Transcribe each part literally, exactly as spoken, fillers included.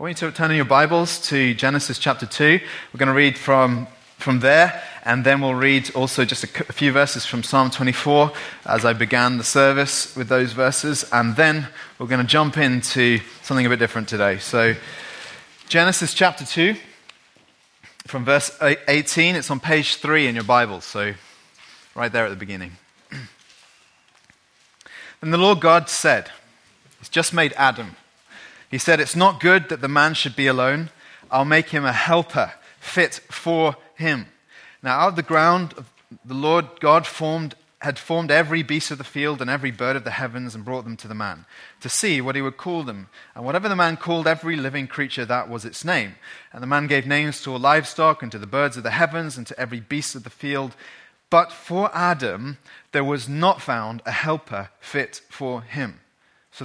I want you to turn in your Bibles to Genesis chapter two. We're going to read from, from there, and then we'll read also just a, a few verses from Psalm twenty-four as I began the service with those verses, and then we're going to jump into something a bit different today. So Genesis chapter two, from verse eighteen, it's on page three in your Bible, so right there at the beginning. And the Lord God said, he's just made Adam. He said, it's not good that the man should be alone. I'll make him a helper fit for him. Now out of the ground, the Lord God formed, had formed every beast of the field and every bird of the heavens and brought them to the man to see what he would call them. And whatever the man called every living creature, that was its name. And the man gave names to all livestock and to the birds of the heavens and to every beast of the field. But for Adam, there was not found a helper fit for him. So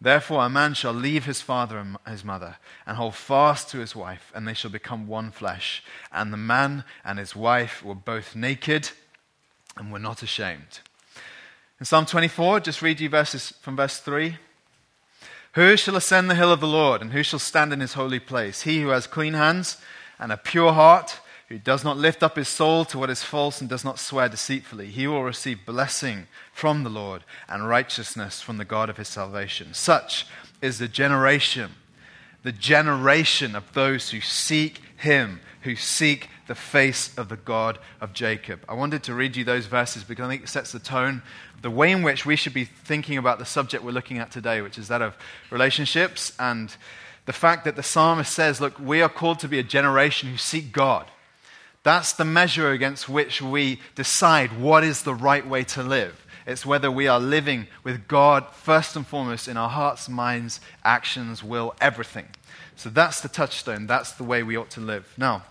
Therefore a man shall leave his father and his mother and hold fast to his wife, and they shall become one flesh. And the man and his wife were both naked and were not ashamed. In Psalm twenty-four, just read you verses from verse three. Who shall ascend the hill of the Lord, and who shall stand in his holy place? He who has clean hands and a pure heart, who does not lift up his soul to what is false and does not swear deceitfully. He will receive blessing from the Lord and righteousness from the God of his salvation. Such is the generation, the generation of those who seek him, who seek the face of the God of Jacob. I wanted to read you those verses because I think it sets the tone, the way in which we should be thinking about the subject we're looking at today, which is that of relationships, and the fact that the psalmist says, look, we are called to be a generation who seek God. That's the measure against which we decide what is the right way to live. It's whether we are living with God first and foremost in our hearts, minds, actions, will, everything. So that's the touchstone. That's the way we ought to live. Now,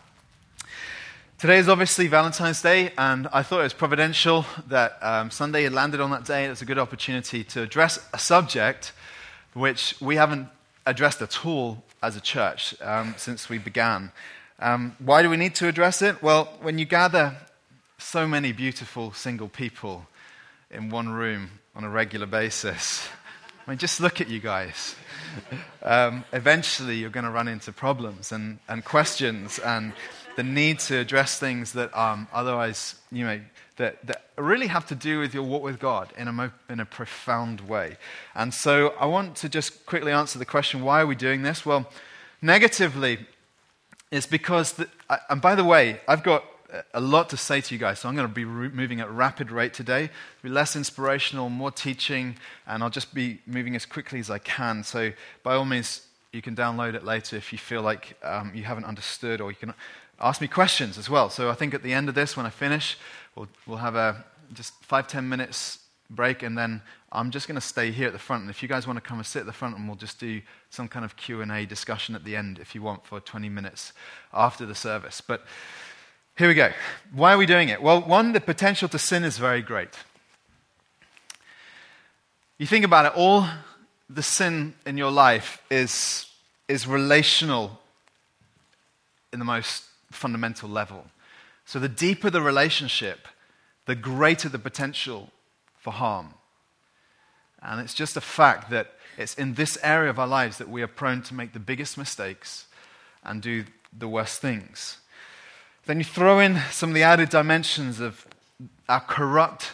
today is obviously Valentine's Day, and I thought it was providential that um, Sunday had landed on that day. It was a good opportunity to address a subject which we haven't addressed at all as a church um, since we began. Um, why do we need to address it? Well, when you gather so many beautiful single people in one room on a regular basis, I mean, just look at you guys. Um, eventually, you're going to run into problems and, and questions and the need to address things that um, otherwise, you know, that, that really have to do with your walk with God in a, mo- in a profound way. And so I want to just quickly answer the question, why are we doing this? Well, negatively, it's because, the, and by the way, I've got a lot to say to you guys, so I'm going to be moving at a rapid rate today. It'll be less inspirational, more teaching, and I'll just be moving as quickly as I can. So by all means, you can download it later if you feel like um, you haven't understood, or you can ask me questions as well. So I think at the end of this, when I finish, we'll, we'll have a just five, ten minutes break, and then I'm just going to stay here at the front, and if you guys want to come and sit at the front, and we'll just do some kind of Q and A discussion at the end if you want for twenty minutes after the service. But here we go. Why are we doing it? Well, one, the potential to sin is very great. You think about it, all the sin in your life is is relational in the most fundamental level. So the deeper the relationship, the greater the potential for harm. And it's just a fact that it's in this area of our lives that we are prone to make the biggest mistakes and do the worst things. Then you throw in some of the added dimensions of our corrupt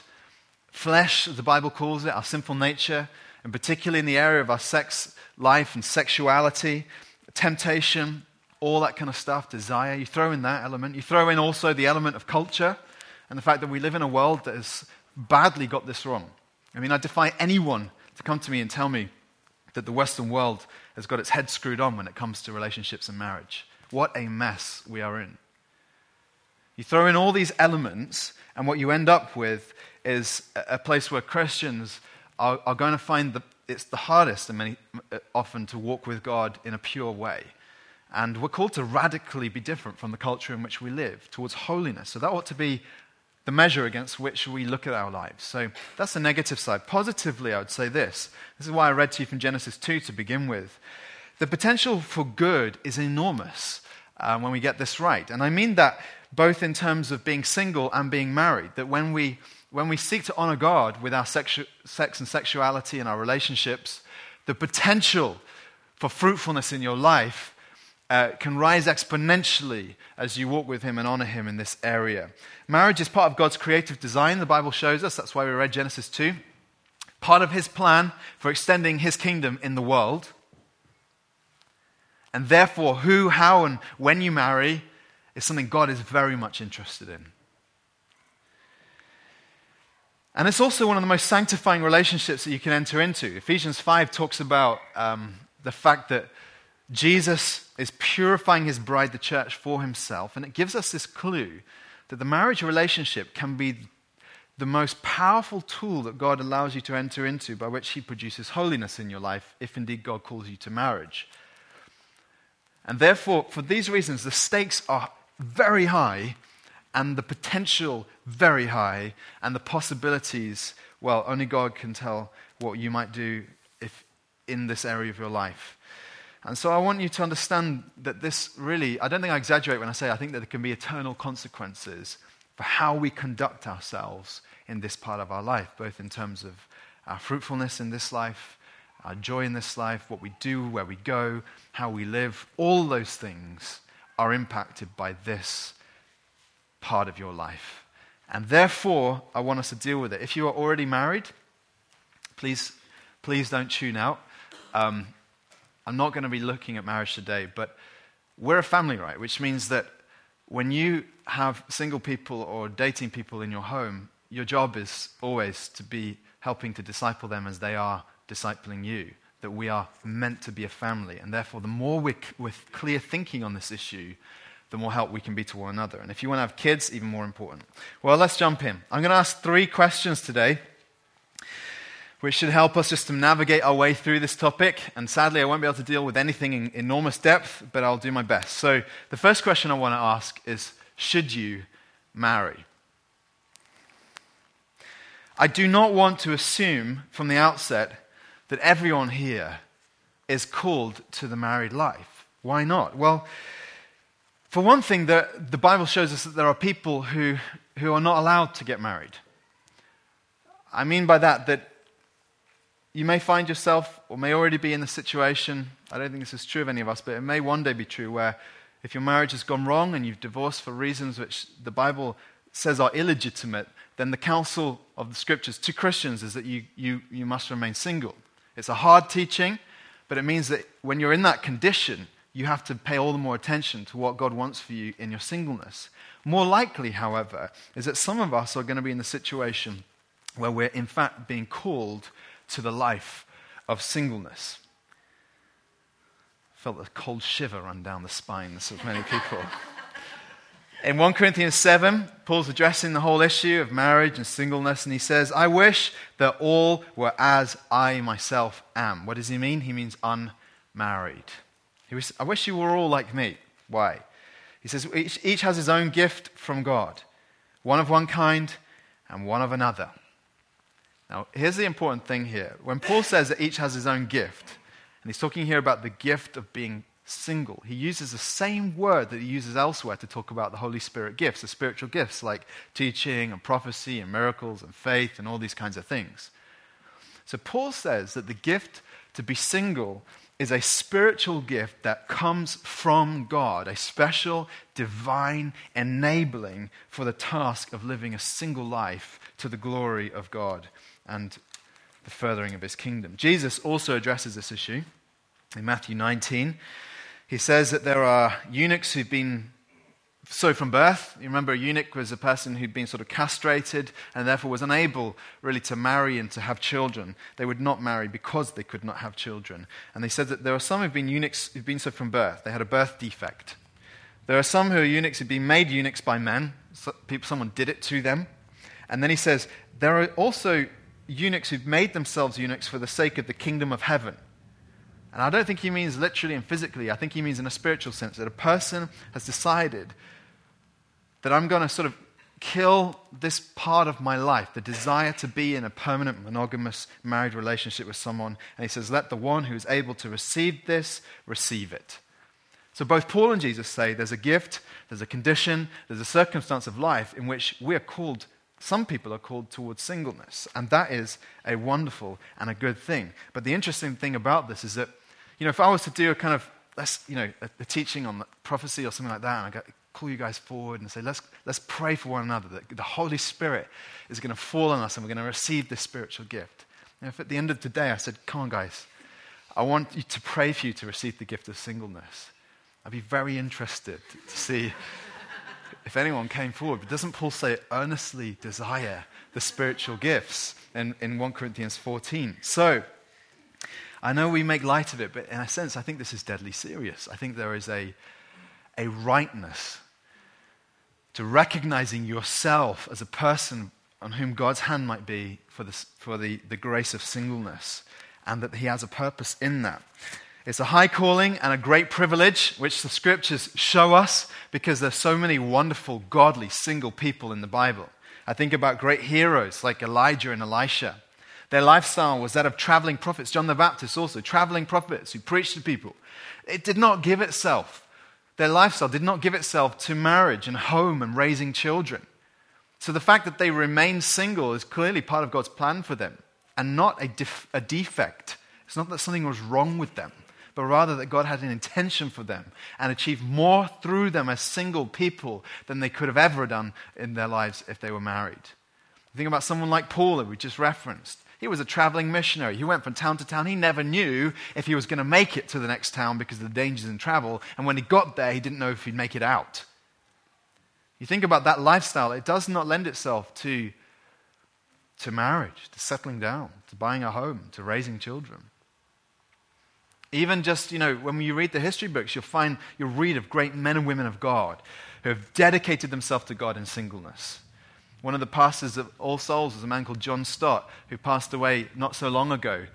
flesh, as the Bible calls it, our sinful nature, and particularly in the area of our sex life and sexuality, temptation, all that kind of stuff, desire. You throw in that element. You throw in also the element of culture and the fact that we live in a world that has badly got this wrong. I mean, I defy anyone to come to me and tell me that the Western world has got its head screwed on when it comes to relationships and marriage. What a mess we are in. You throw in all these elements, and what you end up with is a place where Christians are, are going to find the, it's the hardest, and many often, to walk with God in a pure way. And we're called to radically be different from the culture in which we live, towards holiness. So that ought to be the measure against which we look at our lives. So that's the negative side. Positively, I would say this. This is why I read to you from Genesis two to begin with. The potential for good is enormous uh, when we get this right. And I mean that both in terms of being single and being married, that when we when we seek to honor God with our sexu- sex and sexuality and our relationships, the potential for fruitfulness in your life Uh, can rise exponentially as you walk with him and honor him in this area. Marriage is part of God's creative design, the Bible shows us. That's why we read Genesis two. Part of his plan for extending his kingdom in the world. And therefore, who, how, and when you marry is something God is very much interested in. And it's also one of the most sanctifying relationships that you can enter into. Ephesians five talks about um, the fact that Jesus is purifying his bride, the church, for himself. And it gives us this clue that the marriage relationship can be the most powerful tool that God allows you to enter into by which he produces holiness in your life, if indeed God calls you to marriage. And therefore, for these reasons, the stakes are very high and the potential very high and the possibilities, well, only God can tell what you might do if in this area of your life. And so I want you to understand that this really, I don't think I exaggerate when I say I think that there can be eternal consequences for how we conduct ourselves in this part of our life, both in terms of our fruitfulness in this life, our joy in this life, what we do, where we go, how we live. All those things are impacted by this part of your life. And therefore, I want us to deal with it. If you are already married, please, please don't tune out. Um, I'm not going to be looking at marriage today, but we're a family, right? Which means that when you have single people or dating people in your home, your job is always to be helping to disciple them as they are discipling you, that we are meant to be a family. And therefore, the more we're with clear thinking on this issue, the more help we can be to one another. And if you want to have kids, even more important. Well, let's jump in. I'm going to ask three questions today, which should help us just to navigate our way through this topic. And sadly, I won't be able to deal with anything in enormous depth, but I'll do my best. So the first question I want to ask is, should you marry? I do not want to assume from the outset that everyone here is called to the married life. Why not? Well, for one thing, the, the Bible shows us that there are people who, who are not allowed to get married. I mean by that that you may find yourself, or may already be in the situation, I don't think this is true of any of us, but it may one day be true, where if your marriage has gone wrong and you've divorced for reasons which the Bible says are illegitimate, then the counsel of the scriptures to Christians is that you you you must remain single. It's a hard teaching, but it means that when you're in that condition, you have to pay all the more attention to what God wants for you in your singleness. More likely, however, is that some of us are going to be in the situation where we're in fact being called to the life of singleness. I felt a cold shiver run down the spines of many people. In First Corinthians seven, Paul's addressing the whole issue of marriage and singleness, and he says, I wish that all were as I myself am. What does he mean? He means unmarried. He was, I wish you were all like me. Why? He says, each, each has his own gift from God, one of one kind and one of another. Now, here's the important thing here. When Paul says that each has his own gift, and he's talking here about the gift of being single, he uses the same word that he uses elsewhere to talk about the Holy Spirit gifts, the spiritual gifts like teaching and prophecy and miracles and faith and all these kinds of things. So Paul says that the gift to be single is a spiritual gift that comes from God, a special divine enabling for the task of living a single life to the glory of God and the furthering of his kingdom. Jesus also addresses this issue in Matthew nineteen. He says that there are eunuchs who've been so from birth. You remember a eunuch was a person who'd been sort of castrated and therefore was unable really to marry and to have children. They would not marry because they could not have children. And they said that there are some who've been eunuchs who've been so from birth. They had a birth defect. There are some who are eunuchs who've been made eunuchs by men. So people, someone did it to them. And then he says, there are also eunuchs who've made themselves eunuchs for the sake of the kingdom of heaven. And I don't think he means literally and physically. I think he means in a spiritual sense, that a person has decided that I'm going to sort of kill this part of my life, the desire to be in a permanent monogamous married relationship with someone. And he says, let the one who is able to receive this, receive it. So both Paul and Jesus say there's a gift, there's a condition, there's a circumstance of life in which we are called, some people are called towards singleness. And that is a wonderful and a good thing. But the interesting thing about this is that, you know, if I was to do a kind of, let's, you know, a, a teaching on prophecy or something like that, and I got, call you guys forward and say, let's let's pray for one another, that the Holy Spirit is going to fall on us and we're going to receive this spiritual gift. And if at the end of today I said, come on guys, I want you to pray for you to receive the gift of singleness, I'd be very interested to see if anyone came forward. But doesn't Paul say, earnestly desire the spiritual gifts in, in First Corinthians fourteen? So, I know we make light of it, but in a sense I think this is deadly serious. I think there is a a rightness to recognizing yourself as a person on whom God's hand might be for, this, for the, the grace of singleness, and that he has a purpose in that. It's a high calling and a great privilege, which the scriptures show us, because there's so many wonderful, godly, single people in the Bible. I think about great heroes like Elijah and Elisha. Their lifestyle was that of traveling prophets. John the Baptist also, traveling prophets who preached to people. It did not give itself. Their lifestyle did not give itself to marriage and home and raising children. So the fact that they remain single is clearly part of God's plan for them, and not a, def- a defect. It's not that something was wrong with them, but rather that God had an intention for them and achieved more through them as single people than they could have ever done in their lives if they were married. Think about someone like Paul that we just referenced. He was a traveling missionary. He went from town to town. He never knew if he was going to make it to the next town because of the dangers in travel. And when he got there, he didn't know if he'd make it out. You think about that lifestyle, it does not lend itself to, to marriage, to settling down, to buying a home, to raising children. Even just, you know, when you read the history books, you'll find, you'll read of great men and women of God who have dedicated themselves to God in singleness. One of the pastors of All Souls was a man called John Stott, who passed away not so long ago.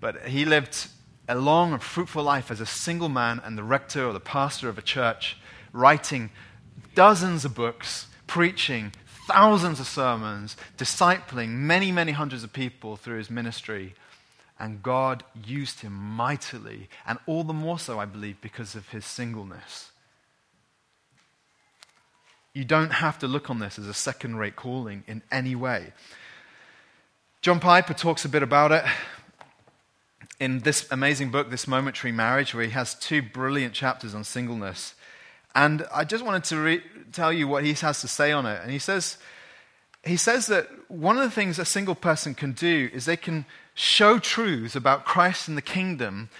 But he lived a long and fruitful life as a single man and the rector or the pastor of a church, writing dozens of books, preaching thousands of sermons, discipling many, many hundreds of people through his ministry. And God used him mightily, and all the more so, I believe, because of his singleness. You don't have to look on this as a second-rate calling in any way. John Piper talks a bit about it in this amazing book, This Momentary Marriage, where he has two brilliant chapters on singleness. And I just wanted to re- tell you what he has to say on it. And he says, he says that one of the things a single person can do is they can show truths about Christ and the kingdom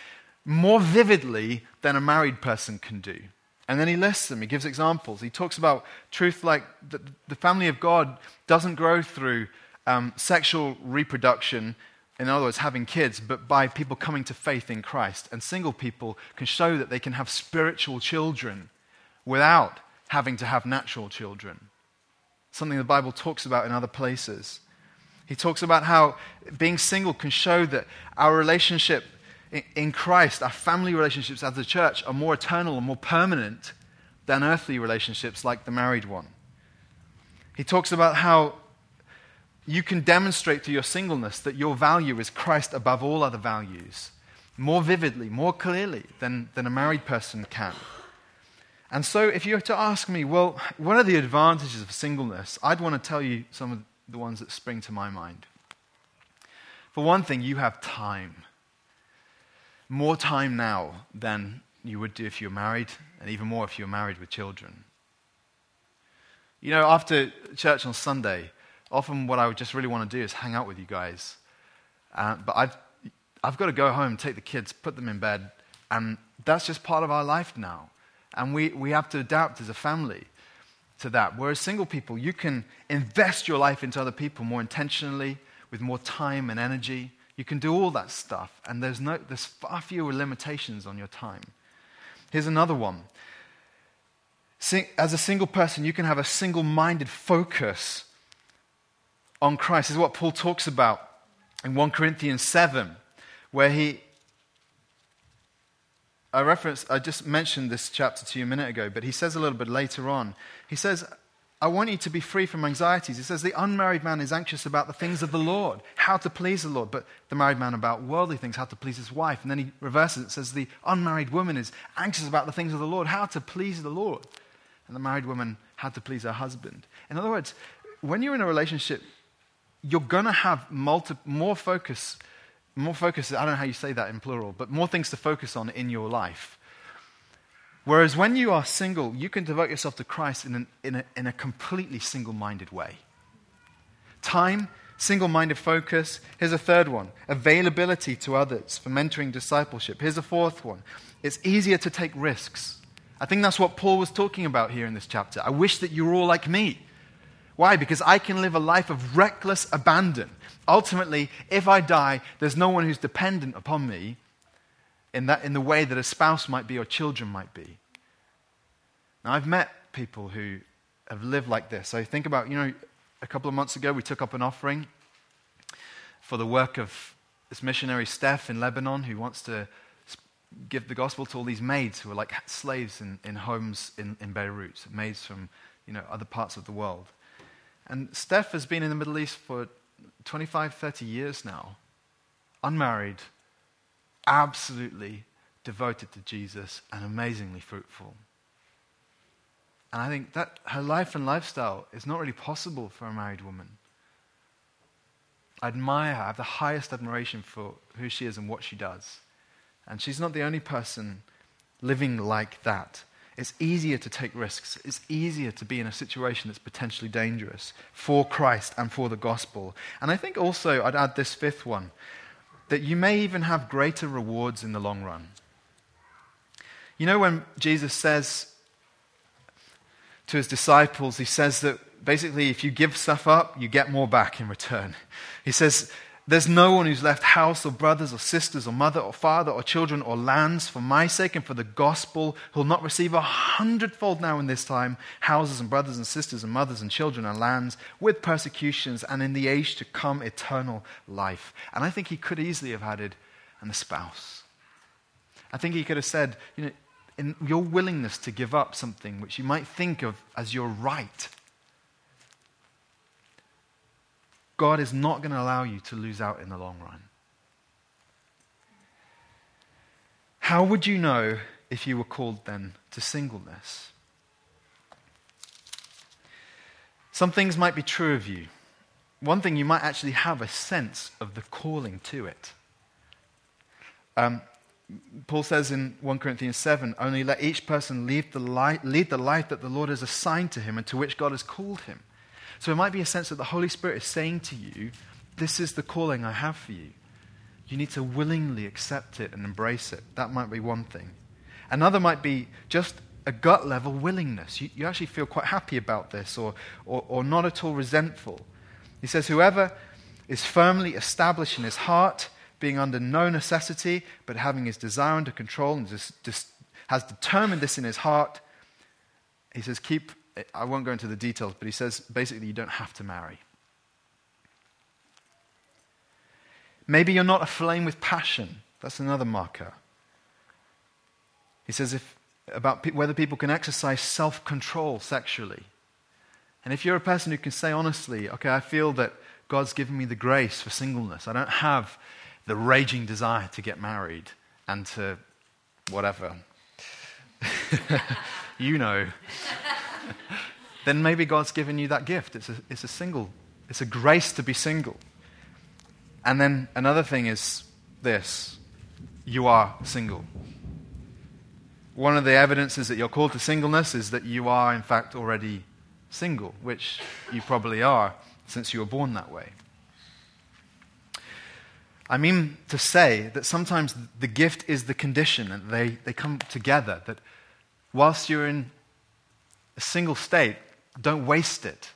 more vividly than a married person can do. And then he lists them, he gives examples. He talks about truth like the, the family of God doesn't grow through um, sexual reproduction, in other words, having kids, but by people coming to faith in Christ. And single people can show that they can have spiritual children without having to have natural children. Something the Bible talks about in other places. He talks about how being single can show that our relationship in Christ, our family relationships as the church are more eternal and more permanent than earthly relationships like the married one. He talks about how you can demonstrate through your singleness that your value is Christ above all other values, more vividly, more clearly than, than a married person can. And so if you were to ask me, well, what are the advantages of singleness? I'd want to tell you some of the ones that spring to my mind. For one thing, you have time. More time now than you would do if you were married, and even more if you were married with children. You know, after church on Sunday, often what I would just really want to do is hang out with you guys. Uh, but I've I've got to go home, take the kids, put them in bed, and that's just part of our life now. And we, we have to adapt as a family to that. Whereas single people, you can invest your life into other people more intentionally, with more time and energy. You can do all that stuff, and there's no, there's far fewer limitations on your time. Here's another one. Sing, as a single person, you can have a single-minded focus on Christ. This is what Paul talks about in First Corinthians seven, where he I referenced, I just mentioned this chapter to you a minute ago, but he says a little bit later on, he says, I want you to be free from anxieties. He says, the unmarried man is anxious about the things of the Lord, how to please the Lord, but the married man about worldly things, how to please his wife. And then he reverses it, says, the unmarried woman is anxious about the things of the Lord, how to please the Lord. And the married woman had to please her husband. In other words, when you're in a relationship, you're going to have multi- more focus, more focus, I don't know how you say that in plural, but more things to focus on in your life. Whereas when you are single, you can devote yourself to Christ in, an, in, a, in a completely single-minded way. Time, single-minded focus. Here's a third one, availability to others for mentoring discipleship. Here's a fourth one, it's easier to take risks. I think that's what Paul was talking about here in this chapter. I wish that you were all like me. Why? Because I can live a life of reckless abandon. Ultimately, if I die, there's no one who's dependent upon me in that, in the way that a spouse might be or children might be. Now, I've met people who have lived like this. I think about, you know, a couple of months ago, we took up an offering for the work of this missionary, Steph, in Lebanon, who wants to give the gospel to all these maids who are like slaves in, in homes in, in Beirut, maids from, you know, other parts of the world. And Steph has been in the Middle East for twenty-five, thirty years now, unmarried, absolutely devoted to Jesus, and amazingly fruitful. And I think that her life and lifestyle is not really possible for a married woman. I admire her. I have the highest admiration for who she is and what she does. And she's not the only person living like that. It's easier to take risks. It's easier to be in a situation that's potentially dangerous for Christ and for the gospel. And I think also, I'd add this fifth one, that you may even have greater rewards in the long run. You know, when Jesus says to his disciples, he says that basically if you give stuff up, you get more back in return. He says, there's no one who's left house or brothers or sisters or mother or father or children or lands for my sake and for the gospel who'll not receive a hundredfold now in this time, houses and brothers and sisters and mothers and children and lands with persecutions and in the age to come eternal life. And I think he could easily have added, and the spouse. I think he could have said, you know, in your willingness to give up something which you might think of as your right, God is not going to allow you to lose out in the long run. How would you know if you were called then to singleness? Some things might be true of you. One thing, you might actually have a sense of the calling to it. Um, Paul says in First Corinthians seven, only let each person lead the life, lead the life that the Lord has assigned to him and to which God has called him. So it might be a sense that the Holy Spirit is saying to you, this is the calling I have for you. You need to willingly accept it and embrace it. That might be one thing. Another might be just a gut level willingness. You, you actually feel quite happy about this or, or, or not at all resentful. He says, whoever is firmly established in his heart, being under no necessity, but having his desire under control and just, just has determined this in his heart, he says, keep... I won't go into the details, but he says, basically, you don't have to marry. Maybe you're not aflame with passion. That's another marker. He says if about pe- whether people can exercise self-control sexually. And if you're a person who can say honestly, okay, I feel that God's given me the grace for singleness. I don't have the raging desire to get married and to whatever. You know. Then maybe God's given you that gift. It's a, it's a single, it's a grace to be single. And then another thing is this, you are single. One of the evidences that you're called to singleness is that you are in fact already single, which you probably are since you were born that way. I mean to say that sometimes the gift is the condition and they, they come together, that whilst you're in a single state, don't waste it.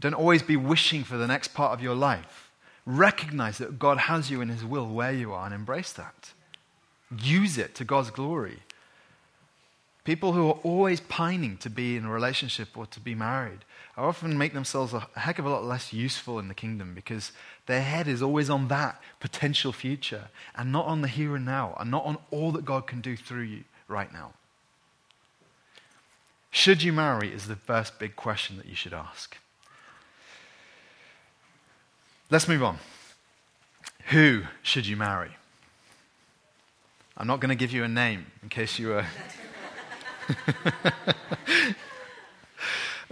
Don't always be wishing for the next part of your life. Recognize that God has you in his will where you are and embrace that. Use it to God's glory. People who are always pining to be in a relationship or to be married often make themselves a heck of a lot less useful in the kingdom because their head is always on that potential future and not on the here and now and not on all that God can do through you right now? Should you marry is the first big question that you should ask. Let's move on. Who should you marry? I'm not going to give you a name in case you were...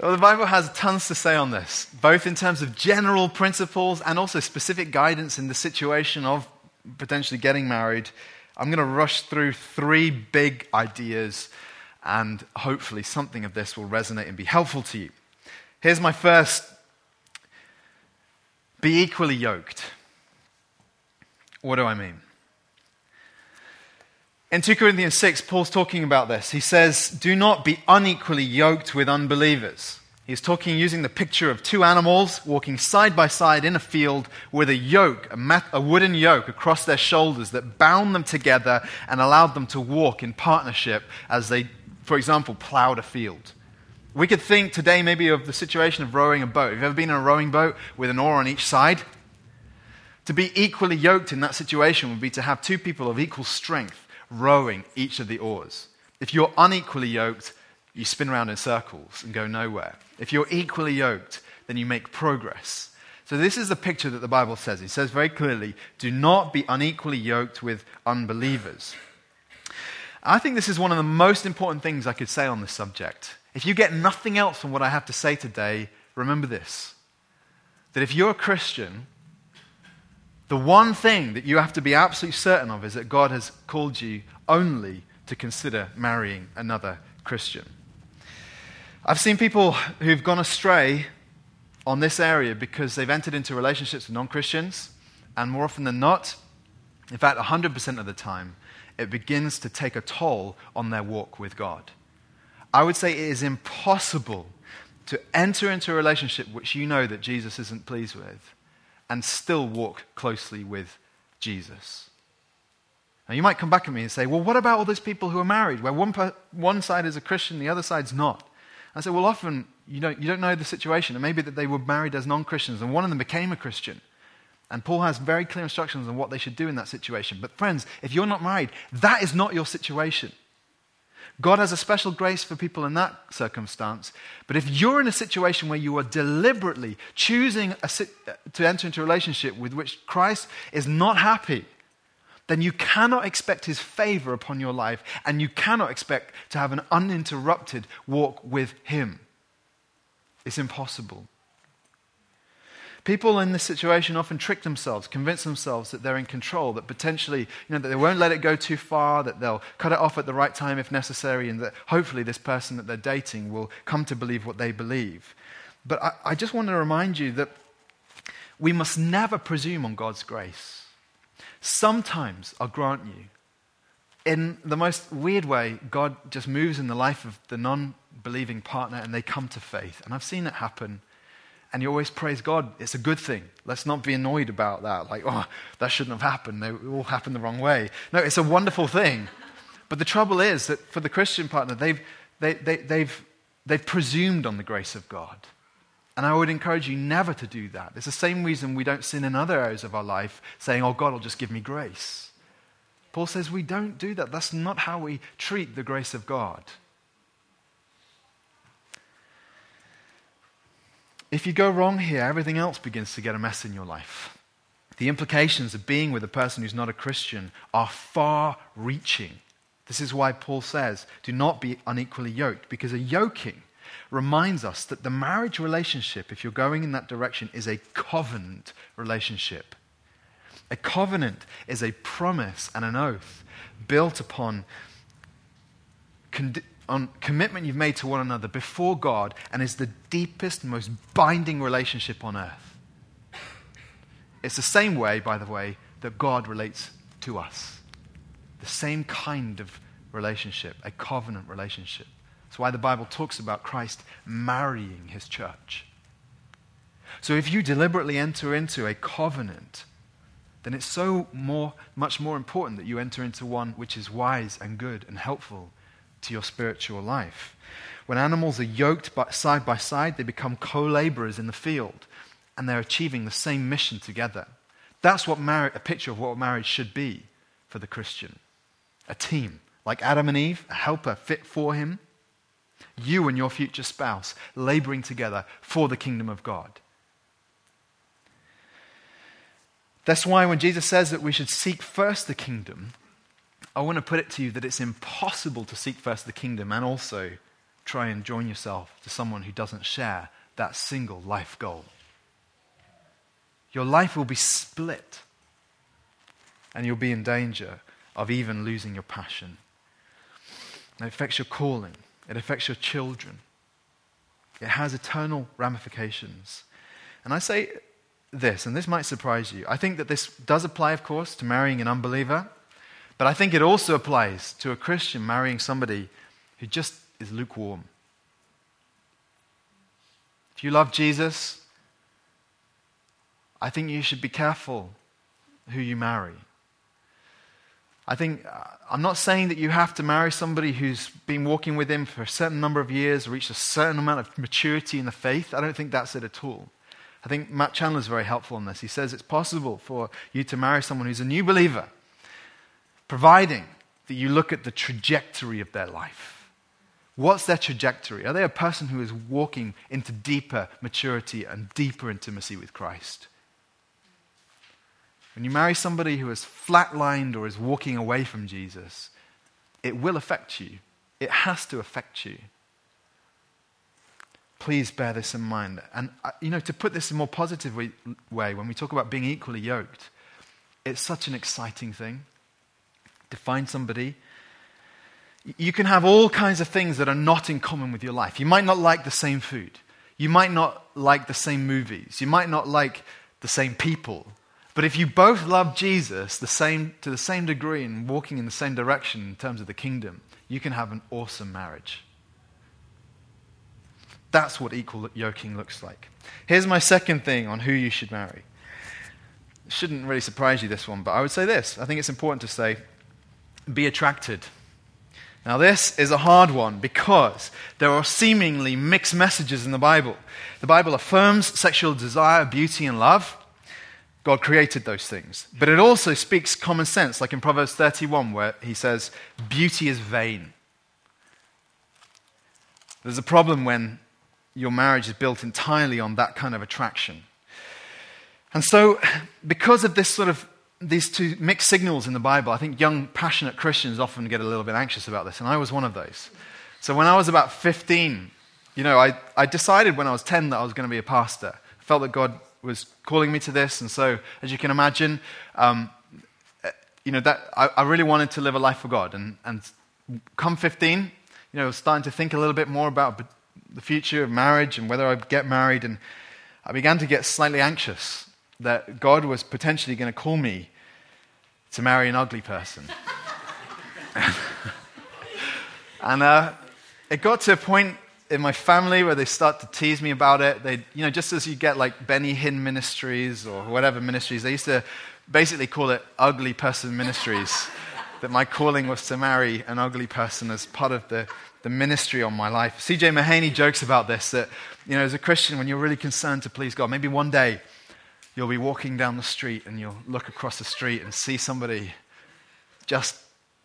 Well, the Bible has tons to say on this, both in terms of general principles and also specific guidance in the situation of potentially getting married. I'm going to rush through three big ideas, and hopefully something of this will resonate and be helpful to you. Here's my first. Be equally yoked. What do I mean? In Second Corinthians six, Paul's talking about this. He says, do not be unequally yoked with unbelievers. He's talking using the picture of two animals walking side by side in a field with a yoke, a, mat- a wooden yoke across their shoulders that bound them together and allowed them to walk in partnership as they, for example, plowed a field. We could think today maybe of the situation of rowing a boat. Have you ever been in a rowing boat with an oar on each side? To be equally yoked in that situation would be to have two people of equal strength rowing each of the oars. If you're unequally yoked, you spin around in circles and go nowhere. If you're equally yoked, then you make progress. So this is the picture that the Bible says. It says very clearly, do not be unequally yoked with unbelievers. I think this is one of the most important things I could say on this subject. If you get nothing else from what I have to say today, remember this, that if you're a Christian, the one thing that you have to be absolutely certain of is that God has called you only to consider marrying another Christian. I've seen people who've gone astray on this area because they've entered into relationships with non-Christians, and more often than not, in fact, one hundred percent of the time, it begins to take a toll on their walk with God. I would say it is impossible to enter into a relationship which you know that Jesus isn't pleased with and still walk closely with Jesus. Now you might come back at me and say, well, what about all those people who are married, where one per, one side is a Christian, the other side's not? I say, well, often you don't, you don't know the situation, and maybe that they were married as non-Christians, and one of them became a Christian. And Paul has very clear instructions on what they should do in that situation. But friends, if you're not married, that is not your situation. God has a special grace for people in that circumstance. But if you're in a situation where you are deliberately choosing a, to enter into a relationship with which Christ is not happy, then you cannot expect his favor upon your life, and you cannot expect to have an uninterrupted walk with him. It's impossible. People in this situation often trick themselves, convince themselves that they're in control, that potentially, you know, that they won't let it go too far, that they'll cut it off at the right time if necessary, and that hopefully this person that they're dating will come to believe what they believe. But I, I just want to remind you that we must never presume on God's grace. Sometimes, I'll grant you, in the most weird way, God just moves in the life of the non-believing partner and they come to faith. And I've seen it happen. And you always praise God. It's a good thing. Let's not be annoyed about that. Like, oh, that shouldn't have happened. It all happened the wrong way. No, it's a wonderful thing. But the trouble is that for the Christian partner, they've, they, they, they've, they've presumed on the grace of God. And I would encourage you never to do that. It's the same reason we don't sin in other areas of our life, saying, oh, God will just give me grace. Paul says we don't do that. That's not how we treat the grace of God. If you go wrong here, everything else begins to get a mess in your life. The implications of being with a person who's not a Christian are far-reaching. This is why Paul says, do not be unequally yoked, because a yoking reminds us that the marriage relationship, if you're going in that direction, is a covenant relationship. A covenant is a promise and an oath built upon conditions, on commitment you've made to one another before God, and is the deepest, most binding relationship on earth. It's the same way, by the way, that God relates to us. The same kind of relationship, a covenant relationship. That's why the Bible talks about Christ marrying his church. So if you deliberately enter into a covenant, then it's so more, much more important that you enter into one which is wise and good and helpful to your spiritual life. When animals are yoked side by side, they become co-laborers in the field, and they're achieving the same mission together. That's what marriage, a picture of what marriage should be for the Christian. A team, like Adam and Eve, a helper fit for him. You and your future spouse laboring together for the kingdom of God. That's why when Jesus says that we should seek first the kingdom, I want to put it to you that it's impossible to seek first the kingdom and also try and join yourself to someone who doesn't share that single life goal. Your life will be split, and you'll be in danger of even losing your passion. It affects your calling. It affects your children. It has eternal ramifications. And I say this, and this might surprise you. I think that this does apply, of course, to marrying an unbeliever, but I think it also applies to a Christian marrying somebody who just is lukewarm. If you love Jesus, I think you should be careful who you marry. I think, I'm not saying that you have to marry somebody who's been walking with him for a certain number of years, reached a certain amount of maturity in the faith. I don't think that's it at all. I think Matt Chandler is very helpful on this. He says it's possible for you to marry someone who's a new believer, providing that you look at the trajectory of their life. What's their trajectory? Are they a person who is walking into deeper maturity and deeper intimacy with Christ? When you marry somebody who is flatlined or is walking away from Jesus, it will affect you. It has to affect you. Please bear this in mind. And, you know, to put this in a more positive way, when we talk about being equally yoked, it's such an exciting thing to find somebody. You can have all kinds of things that are not in common with your life. You might not like the same food. You might not like the same movies. You might not like the same people. But if you both love Jesus the same to the same degree and walking in the same direction in terms of the kingdom, you can have an awesome marriage. That's what equal yoking looks like. Here's my second thing on who you should marry. It shouldn't really surprise you, this one, but I would say this. I think it's important to say, be attracted. Now this is a hard one because there are seemingly mixed messages in the Bible. The Bible affirms sexual desire, beauty, and love. God created those things. But it also speaks common sense, like in Proverbs thirty-one, where he says, beauty is vain. There's a problem when your marriage is built entirely on that kind of attraction. And so, because of this sort of, these two mixed signals in the Bible, I think young, passionate Christians often get a little bit anxious about this, and I was one of those. So when I was about fifteen, you know, I, I decided when I was ten that I was going to be a pastor. I felt that God was calling me to this, and so, as you can imagine, um, you know, that I, I really wanted to live a life for God, and, and come fifteen, you know, I was starting to think a little bit more about the future of marriage and whether I'd get married, and I began to get slightly anxious that God was potentially going to call me to marry an ugly person. and uh, it got to a point in my family where they start to tease me about it. They, you know, just as you get like Benny Hinn Ministries or whatever ministries, they used to basically call it ugly person ministries, that my calling was to marry an ugly person as part of the, the ministry on my life. C J Mahaney jokes about this, that, you know, as a Christian, when you're really concerned to please God, maybe one day you'll be walking down the street and you'll look across the street and see somebody just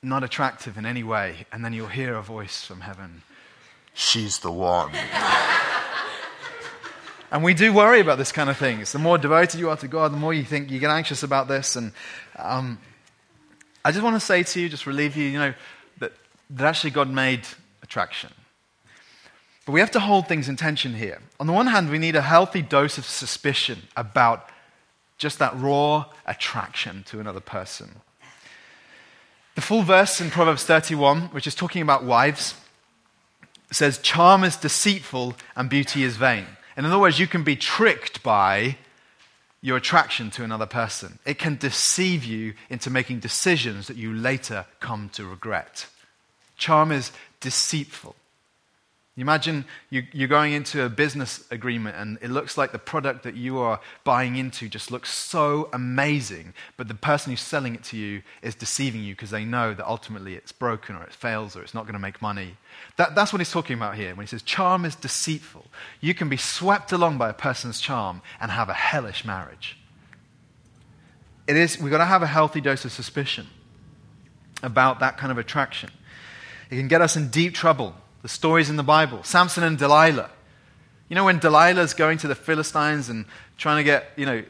not attractive in any way, and then you'll hear a voice from heaven, "She's the one." And we do worry about this kind of things. The more devoted you are to God, the more you think you get anxious about this. And um, I just want to say to you, just relieve you, you know, that, that actually God made attraction. But we have to hold things in tension here. On the one hand, we need a healthy dose of suspicion about just that raw attraction to another person. The full verse in Proverbs thirty-one, which is talking about wives, it says, charm is deceitful and beauty is vain. In other words, you can be tricked by your attraction to another person. It can deceive you into making decisions that you later come to regret. Charm is deceitful. You imagine you, you're going into a business agreement and it looks like the product that you are buying into just looks so amazing, but the person who's selling it to you is deceiving you because they know that ultimately it's broken or it fails or it's not going to make money. That, that's what he's talking about here when he says charm is deceitful. You can be swept along by a person's charm and have a hellish marriage. It is, we've got to have a healthy dose of suspicion about that kind of attraction. It can get us in deep trouble. The stories in the Bible, Samson and Delilah. You know, when Delilah's going to the Philistines and trying to get, you know,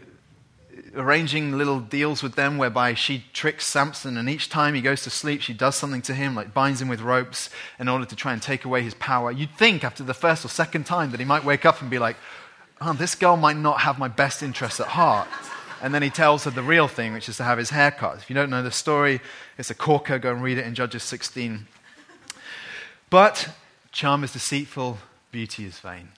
arranging little deals with them whereby she tricks Samson, and each time he goes to sleep, she does something to him, like binds him with ropes in order to try and take away his power. You'd think after the first or second time that he might wake up and be like, oh, this girl might not have my best interests at heart. And then he tells her the real thing, which is to have his hair cut. If you don't know the story, it's a corker. Go and read it in Judges sixteen. But charm is deceitful, beauty is vain.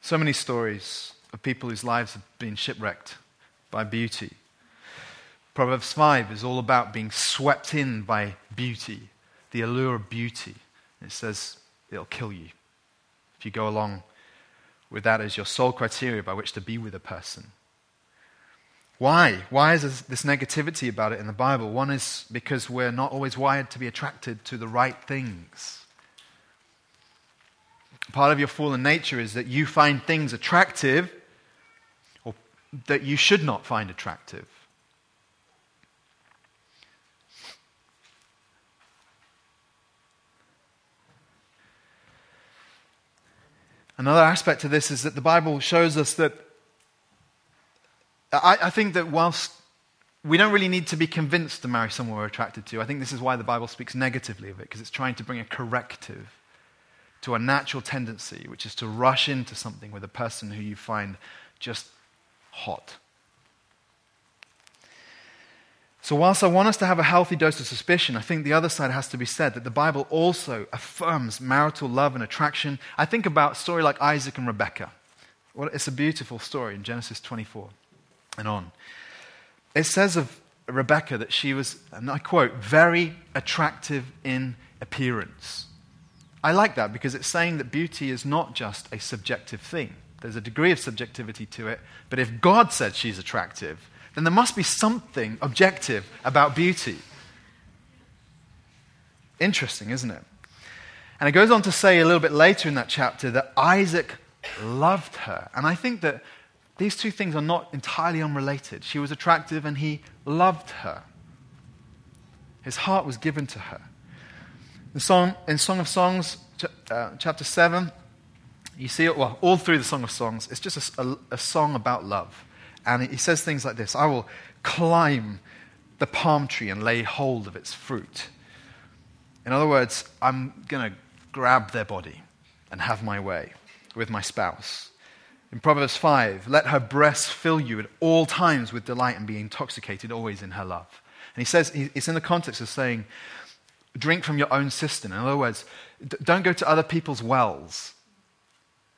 So many stories of people whose lives have been shipwrecked by beauty. Proverbs five is all about being swept in by beauty, the allure of beauty. It says it'll kill you if you go along with that as your sole criteria by which to be with a person. Why? Why is this negativity about it in the Bible? One is because we're not always wired to be attracted to the right things. Part of your fallen nature is that you find things attractive or that you should not find attractive. Another aspect to this is that the Bible shows us that I, I think that whilst we don't really need to be convinced to marry someone we're attracted to, I think this is why the Bible speaks negatively of it, because it's trying to bring a corrective to a natural tendency, which is to rush into something with a person who you find just hot. So whilst I want us to have a healthy dose of suspicion, I think the other side has to be said, that the Bible also affirms marital love and attraction. I think about a story like Isaac and Rebecca. Well, it's a beautiful story in Genesis twenty-four and on. It says of Rebecca that she was, and I quote, very attractive in appearance. I like that because it's saying that beauty is not just a subjective thing. There's a degree of subjectivity to it, but if God said she's attractive, then there must be something objective about beauty. Interesting, isn't it? And it goes on to say a little bit later in that chapter that Isaac loved her. And I think that these two things are not entirely unrelated. She was attractive and he loved her. His heart was given to her. The song, in Song of Songs, uh, chapter seven, you see it, well, all through the Song of Songs, it's just a, a, a song about love. And he says things like this: I will climb the palm tree and lay hold of its fruit. In other words, I'm going to grab their body and have my way with my spouse. In Proverbs five, let her breasts fill you at all times with delight and be intoxicated always in her love. And he says, it's in the context of saying, drink from your own cistern. In other words, don't go to other people's wells.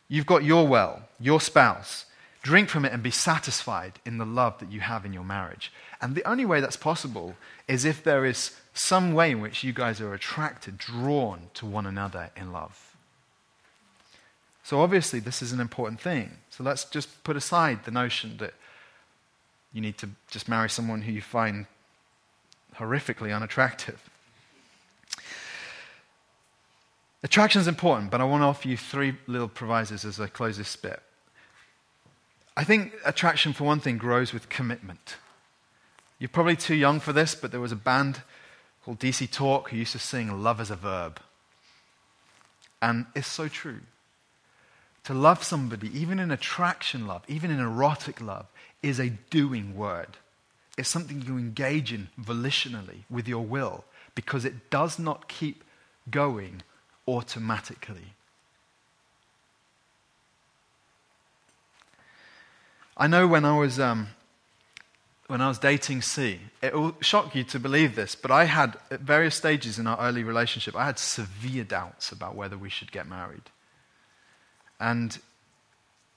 You've got your well, your spouse. Drink from it and be satisfied in the love that you have in your marriage. And the only way that's possible is if there is some way in which you guys are attracted, drawn to one another in love. So obviously this is an important thing. So let's just put aside the notion that you need to just marry someone who you find horrifically unattractive. Attraction is important, but I want to offer you three little provisos as I close this bit. I think attraction, for one thing, grows with commitment. You're probably too young for this, but there was a band called D C Talk who used to sing love as a verb. And it's so true. To love somebody, even in attraction love, even in erotic love, is a doing word. It's something you engage in volitionally with your will, because it does not keep going automatically. I know when I was um, when I was dating C, it will shock you to believe this, but I had, at various stages in our early relationship, I had severe doubts about whether we should get married. And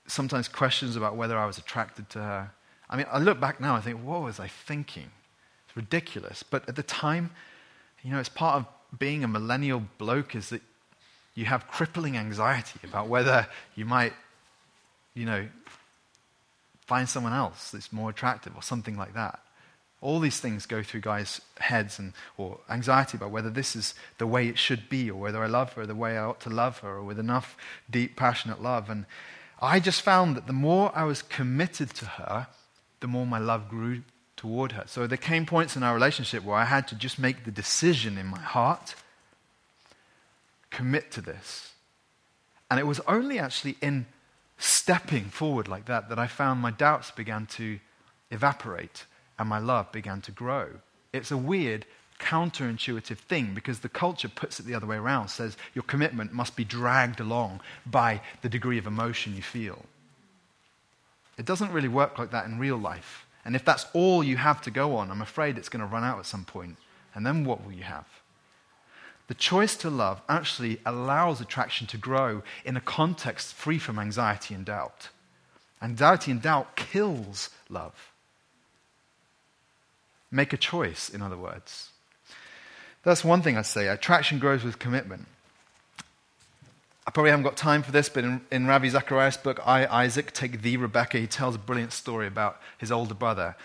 sometimes questions about whether I was attracted to her. I mean, I look back now, I think, what was I thinking? It's ridiculous. But at the time, you know, it's part of being a millennial bloke is that you have crippling anxiety about whether you might, you know, find someone else that's more attractive or something like that. All these things go through guys' heads, and or anxiety about whether this is the way it should be, or whether I love her the way I ought to love her, or with enough deep, passionate love. And I just found that the more I was committed to her, the more my love grew toward her. So there came points in our relationship where I had to just make the decision in my heart, commit to this. And it was only actually in stepping forward like that that I found my doubts began to evaporate and my love began to grow. It's a weird counterintuitive thing because the culture puts it the other way around, says your commitment must be dragged along by the degree of emotion you feel. It doesn't really work like that in real life. And if that's all you have to go on, I'm afraid it's going to run out at some point. And then what will you have? The choice to love actually allows attraction to grow in a context free from anxiety and doubt. Anxiety and doubt kills love. Make a choice, in other words. That's one thing I say. Attraction grows with commitment. I probably haven't got time for this, but in, in Ravi Zacharias' book, I, Isaac, Take Thee, Rebecca, he tells a brilliant story about his older brother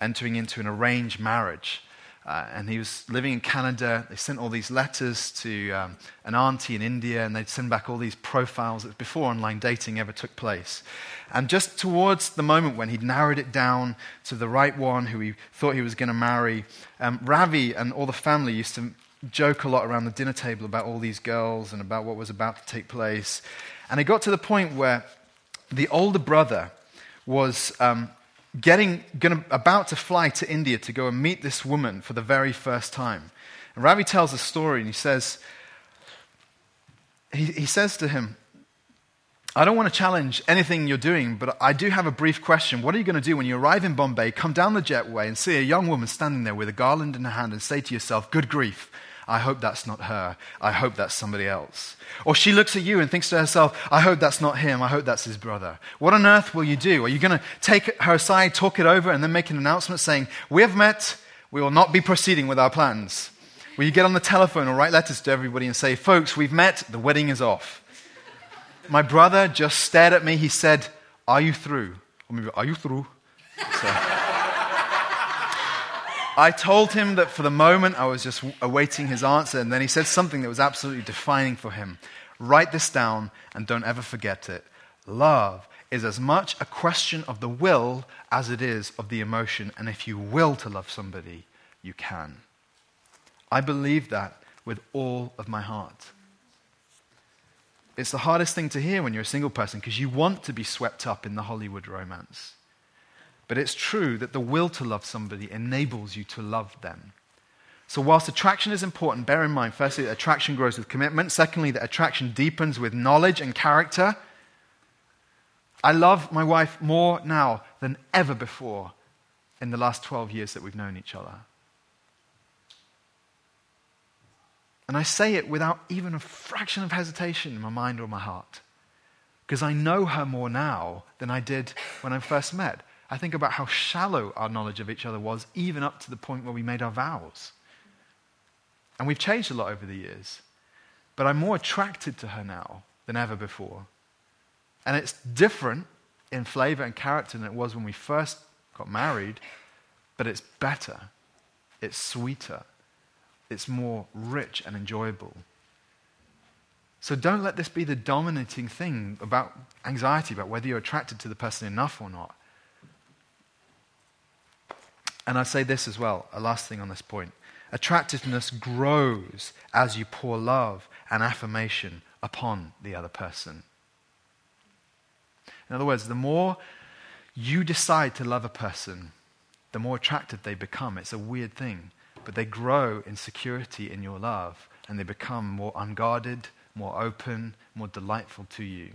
entering into an arranged marriage. Uh, and he was living in Canada. They sent all these letters to um, an auntie in India, and they'd send back all these profiles that before online dating ever took place. And just towards the moment when he'd narrowed it down to the right one who he thought he was going to marry, um, Ravi and all the family used to joke a lot around the dinner table about all these girls and about what was about to take place. And it got to the point where the older brother was um, getting gonna, about to fly to India to go and meet this woman for the very first time. And Ravi tells a story, and he says, he, he says to him, I don't want to challenge anything you're doing, but I do have a brief question. What are you going to do when you arrive in Bombay, come down the jetway and see a young woman standing there with a garland in her hand and say to yourself, good grief, I hope that's not her. I hope that's somebody else. Or she looks at you and thinks to herself, I hope that's not him. I hope that's his brother. What on earth will you do? Are you going to take her aside, talk it over, and then make an announcement saying, we have met. We will not be proceeding with our plans. Will you get on the telephone or write letters to everybody and say, folks, we've met. The wedding is off. My brother just stared at me. He said, are you through? Or maybe, are you through? So, I told him that for the moment I was just awaiting his answer, and then he said something that was absolutely defining for him. Write this down and don't ever forget it. Love is as much a question of the will as it is of the emotion, and if you will to love somebody, you can. I believe that with all of my heart. It's the hardest thing to hear when you're a single person because you want to be swept up in the Hollywood romance. But it's true that the will to love somebody enables you to love them. So whilst attraction is important, bear in mind, firstly, that attraction grows with commitment. Secondly, that attraction deepens with knowledge and character. I love my wife more now than ever before in the last twelve years that we've known each other. And I say it without even a fraction of hesitation in my mind or my heart. Because I know her more now than I did when I first met. I think about how shallow our knowledge of each other was, even up to the point where we made our vows. And we've changed a lot over the years. But I'm more attracted to her now than ever before. And it's different in flavor and character than it was when we first got married. But it's better. It's sweeter. It's more rich and enjoyable. So don't let this be the dominating thing about anxiety, about whether you're attracted to the person enough or not. And I say this as well, a last thing on this point. Attractiveness grows as you pour love and affirmation upon the other person. In other words, the more you decide to love a person, the more attractive they become. It's a weird thing. But they grow in security in your love, and they become more unguarded, more open, more delightful to you.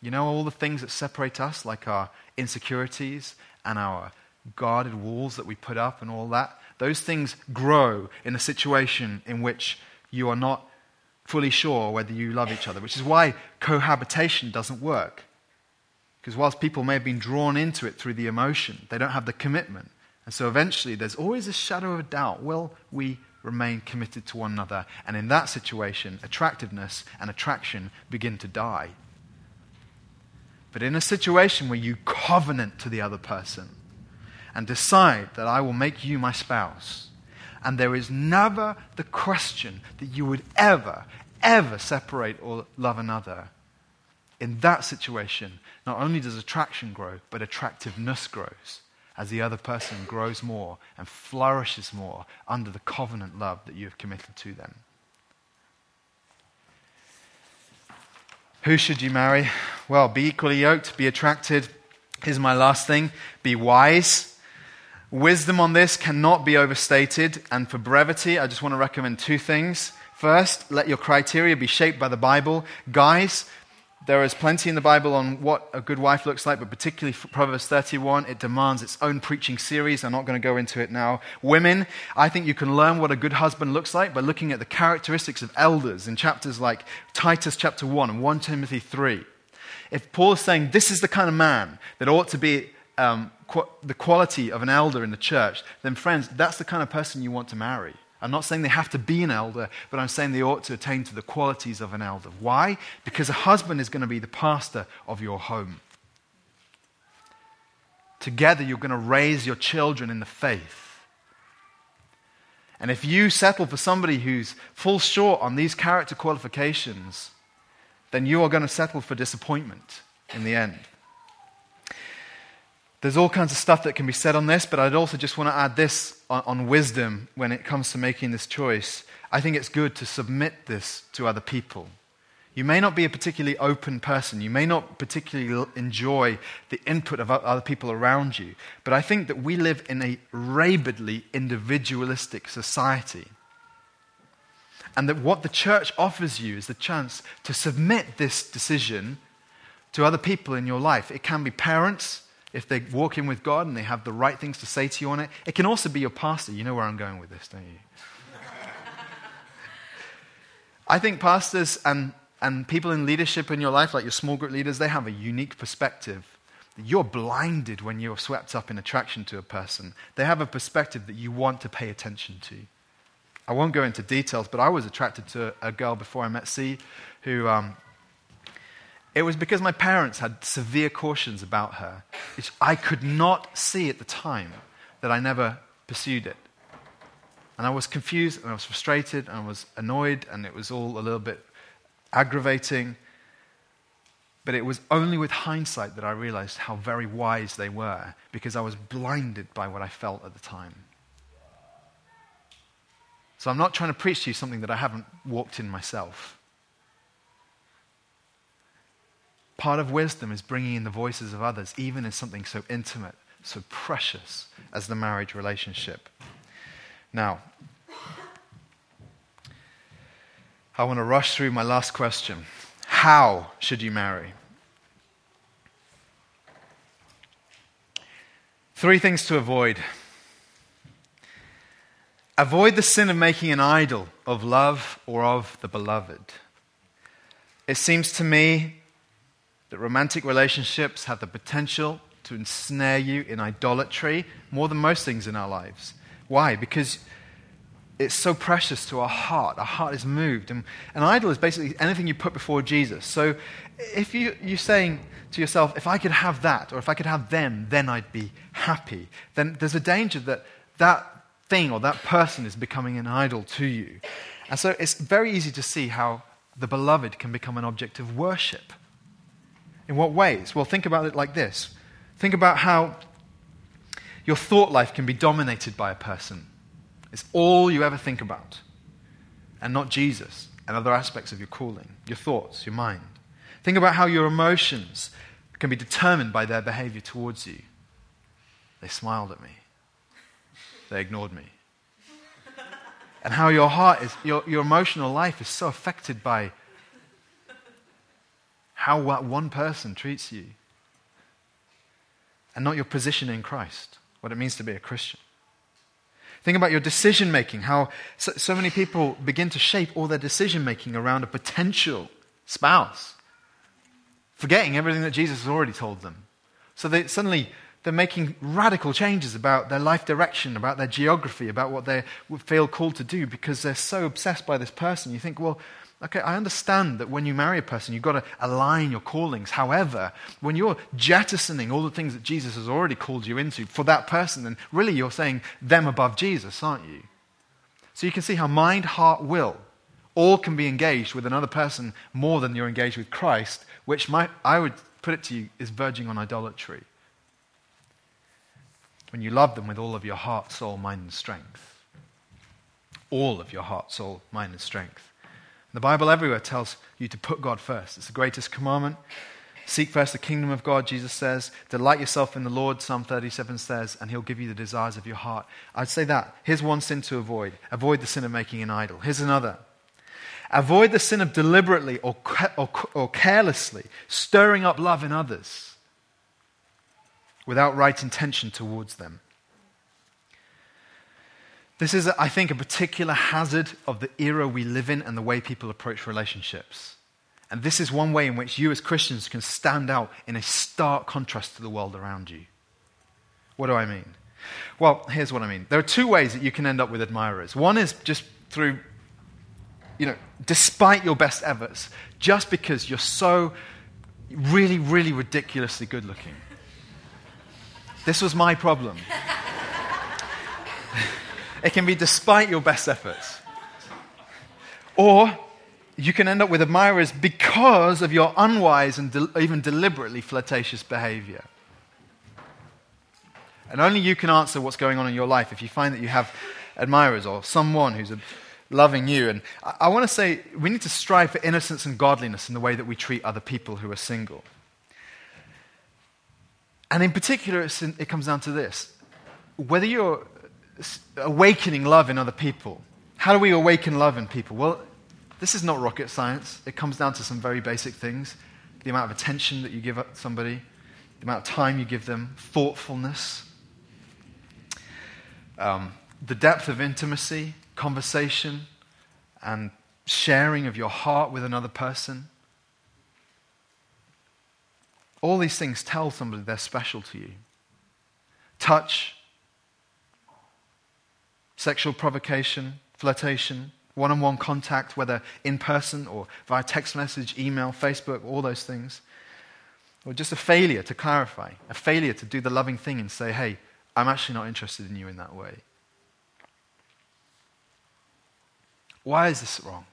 You know, all the things that separate us, like our insecurities and our guarded walls that we put up and all that, those things grow in a situation in which you are not fully sure whether you love each other, which is why cohabitation doesn't work. Because whilst people may have been drawn into it through the emotion, they don't have the commitment. And so eventually there's always a shadow of a doubt. Will we remain committed to one another? And in that situation, attractiveness and attraction begin to die. But in a situation where you covenant to the other person and decide that I will make you my spouse, and there is never the question that you would ever, ever separate or love another, in that situation, not only does attraction grow, but attractiveness grows. as the other person grows more and flourishes more under the covenant love that you have committed to them. Who should you marry? Well, be equally yoked, be attracted. Here's my last thing. Be wise. Wisdom on this cannot be overstated. And for brevity, I just want to recommend two things. First, let your criteria be shaped by the Bible. Guys, there is plenty in the Bible on what a good wife looks like, but particularly for Proverbs thirty-one, it demands its own preaching series. I'm not going to go into it now. Women, I think you can learn what a good husband looks like by looking at the characteristics of elders in chapters like Titus chapter one and First Timothy three. If Paul is saying this is the kind of man that ought to be um, qu- the quality of an elder in the church, then friends, that's the kind of person you want to marry. I'm not saying they have to be an elder, but I'm saying they ought to attain to the qualities of an elder. Why? Because a husband is going to be the pastor of your home. Together, you're going to raise your children in the faith. And if you settle for somebody who's falls short on these character qualifications, then you are going to settle for disappointment in the end. There's all kinds of stuff that can be said on this, but I'd also just want to add this on, on wisdom when it comes to making this choice. I think it's good to submit this to other people. You may not be a particularly open person. You may not particularly enjoy the input of other people around you. But I think that we live in a rabidly individualistic society. And that what the church offers you is the chance to submit this decision to other people in your life. It can be parents, if they walk in with God and they have the right things to say to you on it. It can also be your pastor. You know where I'm going with this, don't you? I think pastors and, and people in leadership in your life, like your small group leaders, they have a unique perspective. You're blinded when you're swept up in attraction to a person. They have a perspective that you want to pay attention to. I won't go into details, but I was attracted to a girl before I met C who... Um, It was because my parents had severe cautions about her, which I could not see at the time, that I never pursued it. And I was confused, and I was frustrated, and I was annoyed, and it was all a little bit aggravating. But it was only with hindsight that I realized how very wise they were, because I was blinded by what I felt at the time. So I'm not trying to preach to you something that I haven't walked in myself. Part of wisdom is bringing in the voices of others, even in something so intimate, so precious as the marriage relationship. Now, I want to rush through my last question. How should you marry? Three things to avoid. Avoid the sin of making an idol of love or of the beloved. It seems to me that romantic relationships have the potential to ensnare you in idolatry more than most things in our lives. Why? Because it's so precious to our heart. Our heart is moved. And an idol is basically anything you put before Jesus. So if you, you're saying to yourself, if I could have that, or if I could have them, then I'd be happy, then there's a danger that that thing or that person is becoming an idol to you. And so it's very easy to see how the beloved can become an object of worship. In what ways? Well, think about it like this. Think about how your thought life can be dominated by a person. It's all you ever think about, and not Jesus and other aspects of your calling, your thoughts, your mind. Think about how your emotions can be determined by their behavior towards you. They smiled at me. They ignored me. And how your heart is, your, your emotional life is so affected by how one person treats you, and not your position in Christ, what it means to be a Christian. Think about your decision-making, how so, so many people begin to shape all their decision-making around a potential spouse, forgetting everything that Jesus has already told them. So they, suddenly they're making radical changes about their life direction, about their geography, about what they feel called to do, because they're so obsessed by this person. You think, well, okay, I understand that when you marry a person, you've got to align your callings. However, when you're jettisoning all the things that Jesus has already called you into for that person, then really you're saying them above Jesus, aren't you? So you can see how mind, heart, will, all can be engaged with another person more than you're engaged with Christ, which might, I would put it to you, is verging on idolatry. when you love them with all of your heart, soul, mind, and strength. All of your heart, soul, mind, and strength. The Bible everywhere tells you to put God first. It's the greatest commandment. Seek first the kingdom of God, Jesus says. Delight yourself in the Lord, Psalm thirty-seven says, and he'll give you the desires of your heart. I'd say that. Here's one sin to avoid. Avoid the sin of making an idol. Here's another. Avoid the sin of deliberately or, or, or carelessly stirring up love in others without right intention towards them. This is, I think, a particular hazard of the era we live in and the way people approach relationships. And this is one way in which you as Christians can stand out in a stark contrast to the world around you. What do I mean? Well, here's what I mean. There are two ways that you can end up with admirers. One is just through, you know, despite your best efforts, just because you're so really, really ridiculously good looking. This was my problem. It can be despite your best efforts. Or you can end up with admirers because of your unwise and de- even deliberately flirtatious behavior. And only you can answer what's going on in your life if you find that you have admirers or someone who's loving you. And I, I want to say we need to strive for innocence and godliness in the way that we treat other people who are single. And in particular, it's in, it comes down to this. Whether you're awakening love in other people. How do we awaken love in people? Well, this is not rocket science. It comes down to some very basic things. The amount of attention that you give somebody, the amount of time you give them, thoughtfulness, um, the depth of intimacy, conversation, and sharing of your heart with another person. All these things tell somebody they're special to you. Touch, sexual provocation, flirtation, one-on-one contact, whether in person or via text message, email, Facebook, all those things. Or just a failure to clarify, a failure to do the loving thing and say, hey, I'm actually not interested in you in that way. Why is this wrong?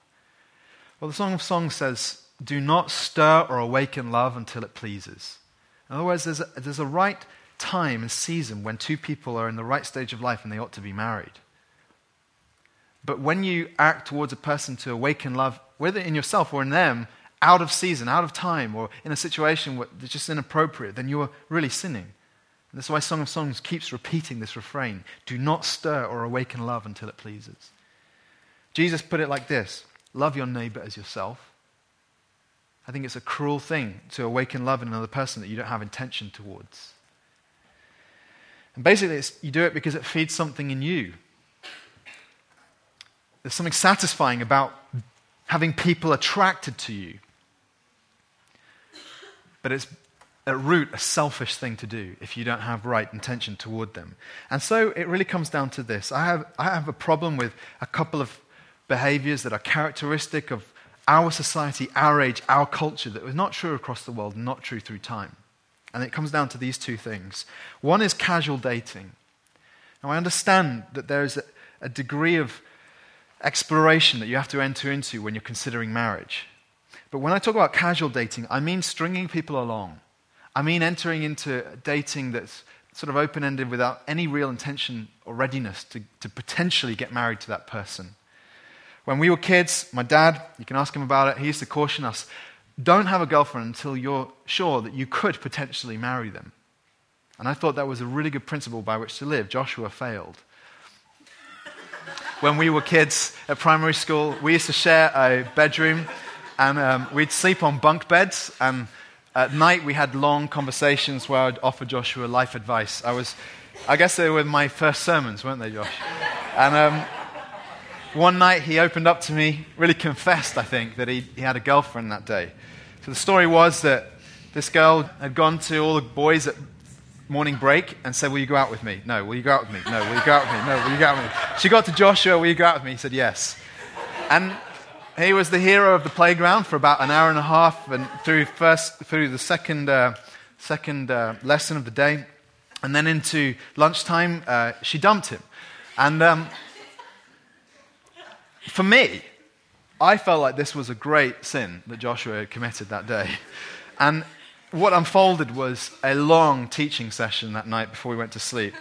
Well, the Song of Songs says, do not stir or awaken love until it pleases. In other words, there's a, there's a right time and season when two people are in the right stage of life and they ought to be married. But when you act towards a person to awaken love, whether in yourself or in them, out of season, out of time, or in a situation that's just inappropriate, then you are really sinning. And that's why Song of Songs keeps repeating this refrain, do not stir or awaken love until it pleases. Jesus put it like this, love your neighbor as yourself. I think it's a cruel thing to awaken love in another person that you don't have intention towards. And basically, it's, you do it because it feeds something in you. There's something satisfying about having people attracted to you. But it's at root a selfish thing to do if you don't have right intention toward them. And so it really comes down to this. I have, I have a problem with a couple of behaviors that are characteristic of our society, our age, our culture, that was not true across the world, not true through time. And it comes down to these two things. One is casual dating. Now, I understand that there is a, a degree of exploration that you have to enter into when you're considering marriage. But when I talk about casual dating, I mean stringing people along. I mean entering into dating that's sort of open-ended without any real intention or readiness to, to potentially get married to that person. When we were kids, my dad, you can ask him about it, he used to caution us, don't have a girlfriend until you're sure that you could potentially marry them. And I thought that was a really good principle by which to live. Joshua failed. When we were kids at primary school, we used to share a bedroom, and um, we'd sleep on bunk beds, and at night we had long conversations where I'd offer Joshua life advice. I was, I guess they were my first sermons, weren't they, Josh? And um, one night he opened up to me, really confessed, I think, that he, he had a girlfriend that day. So the story was that this girl had gone to all the boys at morning break and said, will you go out with me? No. Will you go out with me? No. Will you go out with me? No. Will you go out with me? She got to Joshua, will you go out with me? He said, yes. And he was the hero of the playground for about an hour and a half, and through first through the second uh, second uh, lesson of the day, and then into lunchtime, uh, she dumped him. And um, for me, I felt like this was a great sin that Joshua had committed that day. And what unfolded was a long teaching session that night before we went to sleep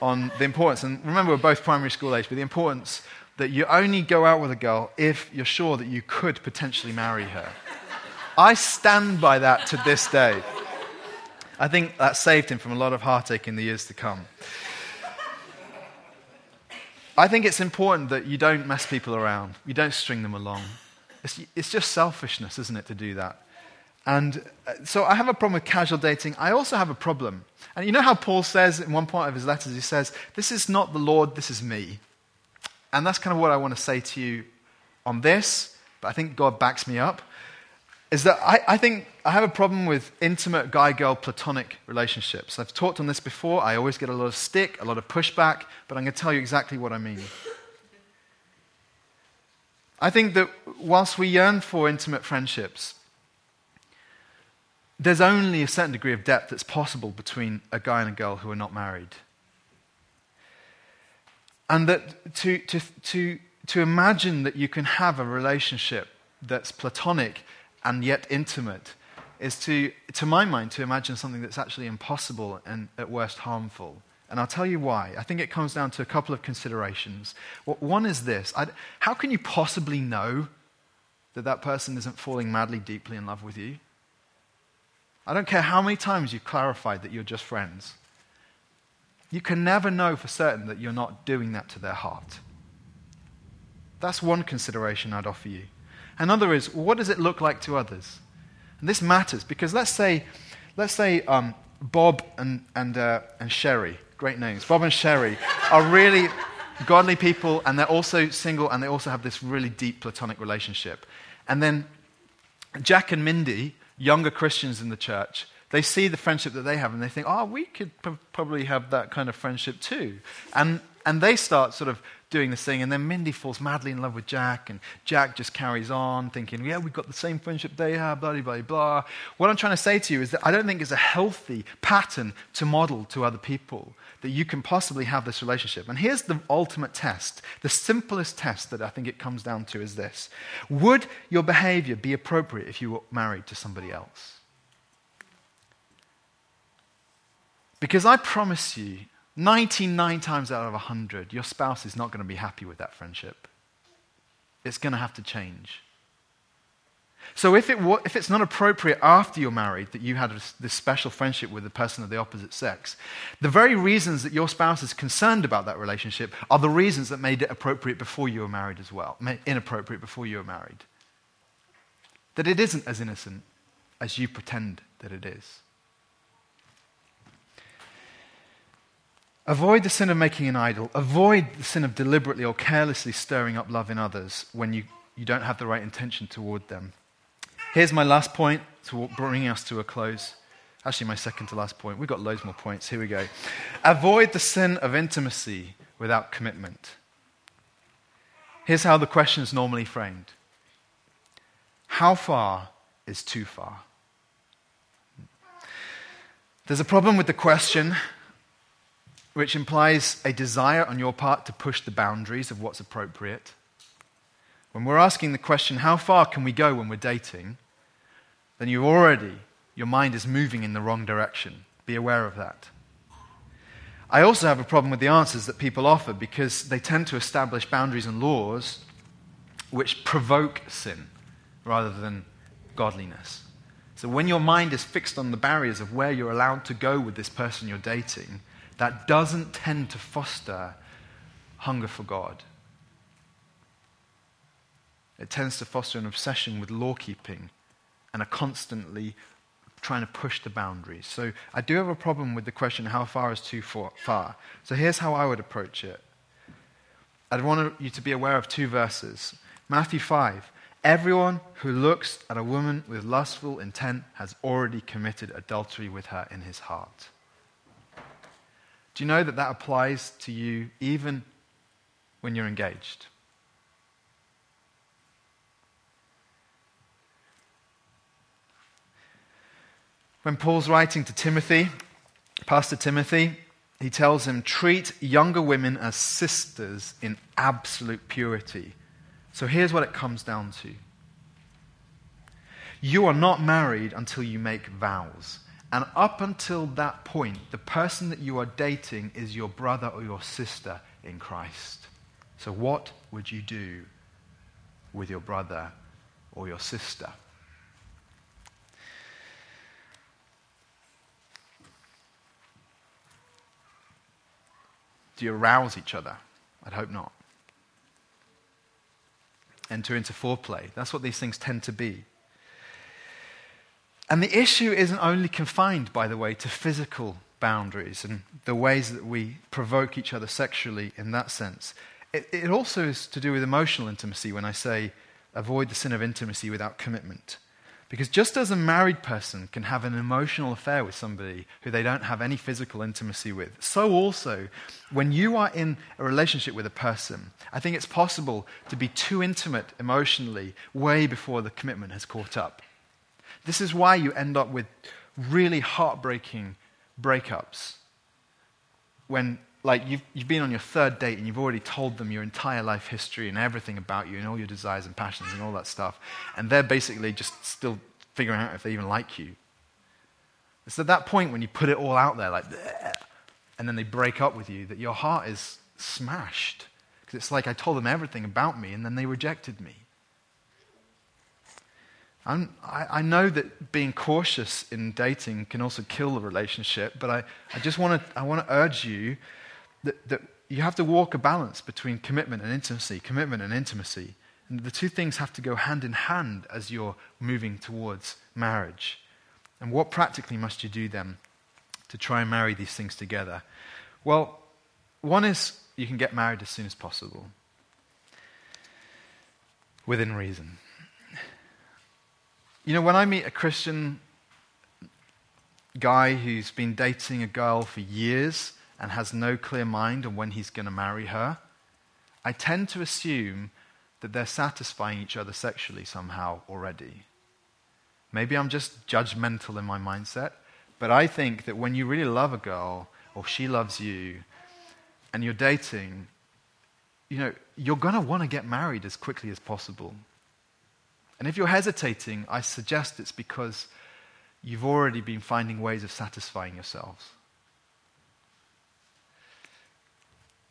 on the importance, and remember we're both primary school age, but the importance that you only go out with a girl if you're sure that you could potentially marry her. I stand by that to this day. I think that saved him from a lot of heartache in the years to come. I think it's important that you don't mess people around. You don't string them along. It's, it's just selfishness, isn't it, to do that? And so I have a problem with casual dating. I also have a problem. And you know how Paul says in one part of his letters, he says, this is not the Lord, this is me. And that's kind of what I want to say to you on this, but I think God backs me up, is that I, I think I have a problem with intimate guy-girl platonic relationships. I've talked on this before. I always get a lot of stick, a lot of pushback, but I'm going to tell you exactly what I mean. I think that whilst we yearn for intimate friendships, there's only a certain degree of depth that's possible between a guy and a girl who are not married. And that to to to to imagine that you can have a relationship that's platonic and yet intimate is to, to my mind, to imagine something that's actually impossible and at worst harmful. And I'll tell you why. I think it comes down to a couple of considerations. Well, one is this. I'd, how can you possibly know that that person isn't falling madly, deeply in love with you? I don't care how many times you've clarified that you're just friends. You can never know for certain that you're not doing that to their heart. That's one consideration I'd offer you. Another is, what does it look like to others? And this matters because let's say, let's say um, Bob and and uh, and Sherry, great names. Bob and Sherry are really godly people, and they're also single, and they also have this really deep platonic relationship. And then Jack and Mindy, younger Christians in the church, they see the friendship that they have, and they think, oh, we could p- probably have that kind of friendship too. And and they start sort of doing this thing, and then Mindy falls madly in love with Jack, and Jack just carries on thinking, yeah, we've got the same friendship they have, blah, blah, blah. What I'm trying to say to you is that I don't think it's a healthy pattern to model to other people, that you can possibly have this relationship. And here's the ultimate test, the simplest test that I think it comes down to is this. Would your behavior be appropriate if you were married to somebody else? Because I promise you, ninety-nine times out of one hundred, your spouse is not going to be happy with that friendship. It's going to have to change. So if it if it's not appropriate after you're married that you had this special friendship with a person of the opposite sex, the very reasons that your spouse is concerned about that relationship are the reasons that made it appropriate before you were married as well, inappropriate before you were married. That it isn't as innocent as you pretend that it is. Avoid the sin of making an idol. Avoid the sin of deliberately or carelessly stirring up love in others when you, you don't have the right intention toward them. Here's my last point to bring us to a close. Actually, my second to last point. We've got loads more points. Here we go. Avoid the sin of intimacy without commitment. Here's how the question is normally framed. How far is too far? There's a problem with the question, which implies a desire on your part to push the boundaries of what's appropriate. When we're asking the question, how far can we go when we're dating, then you already, your mind is moving in the wrong direction. Be aware of that. I also have a problem with the answers that people offer because they tend to establish boundaries and laws which provoke sin rather than godliness. So when your mind is fixed on the barriers of where you're allowed to go with this person you're dating, that doesn't tend to foster hunger for God. It tends to foster an obsession with law-keeping and a constantly trying to push the boundaries. So I do have a problem with the question, how far is too far? So here's how I would approach it. I'd want you to be aware of two verses. Matthew five, everyone who looks at a woman with lustful intent has already committed adultery with her in his heart. Do you know that that applies to you even when you're engaged? When Paul's writing to Timothy, Pastor Timothy, he tells him, treat younger women as sisters in absolute purity. So here's what it comes down to. You are not married until you make vows. And up until that point, the person that you are dating is your brother or your sister in Christ. So what would you do with your brother or your sister? Do you arouse each other? I'd hope not. Enter into foreplay. That's what these things tend to be. And the issue isn't only confined, by the way, to physical boundaries and the ways that we provoke each other sexually in that sense. It, it also is to do with emotional intimacy when I say avoid the sin of intimacy without commitment. Because just as a married person can have an emotional affair with somebody who they don't have any physical intimacy with, so also when you are in a relationship with a person, I think it's possible to be too intimate emotionally way before the commitment has caught up. This is why you end up with really heartbreaking breakups. When, like, you've, you've been on your third date and you've already told them your entire life history and everything about you and all your desires and passions and all that stuff, and they're basically just still figuring out if they even like you. It's at that point when you put it all out there, like, and then they break up with you, that your heart is smashed. Because it's like, I told them everything about me and then they rejected me. I'm, I, I know that being cautious in dating can also kill the relationship, but I, I just want to I want to urge you that, that you have to walk a balance between commitment and intimacy, commitment and intimacy. And the two things have to go hand in hand as you're moving towards marriage. And what practically must you do then to try and marry these things together? Well, one is you can get married as soon as possible, within reason. You know, when I meet a Christian guy who's been dating a girl for years and has no clear mind on when he's going to marry her, I tend to assume that they're satisfying each other sexually somehow already. Maybe I'm just judgmental in my mindset, but I think that when you really love a girl or she loves you and you're dating, you know, you're going to want to get married as quickly as possible. And if you're hesitating, I suggest it's because you've already been finding ways of satisfying yourselves.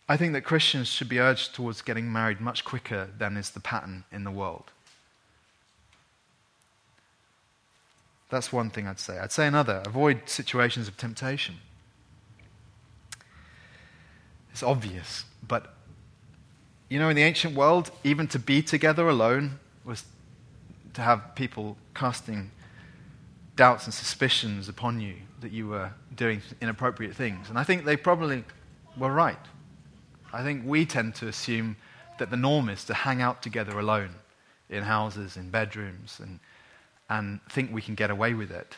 I think that Christians should be urged towards getting married much quicker than is the pattern in the world. That's one thing I'd say. I'd say another, avoid situations of temptation. It's obvious, but you know, in the ancient world, even to be together alone was to have people casting doubts and suspicions upon you that you were doing inappropriate things. And I think they probably were right. I think we tend to assume that the norm is to hang out together alone in houses, in bedrooms, and and think we can get away with it.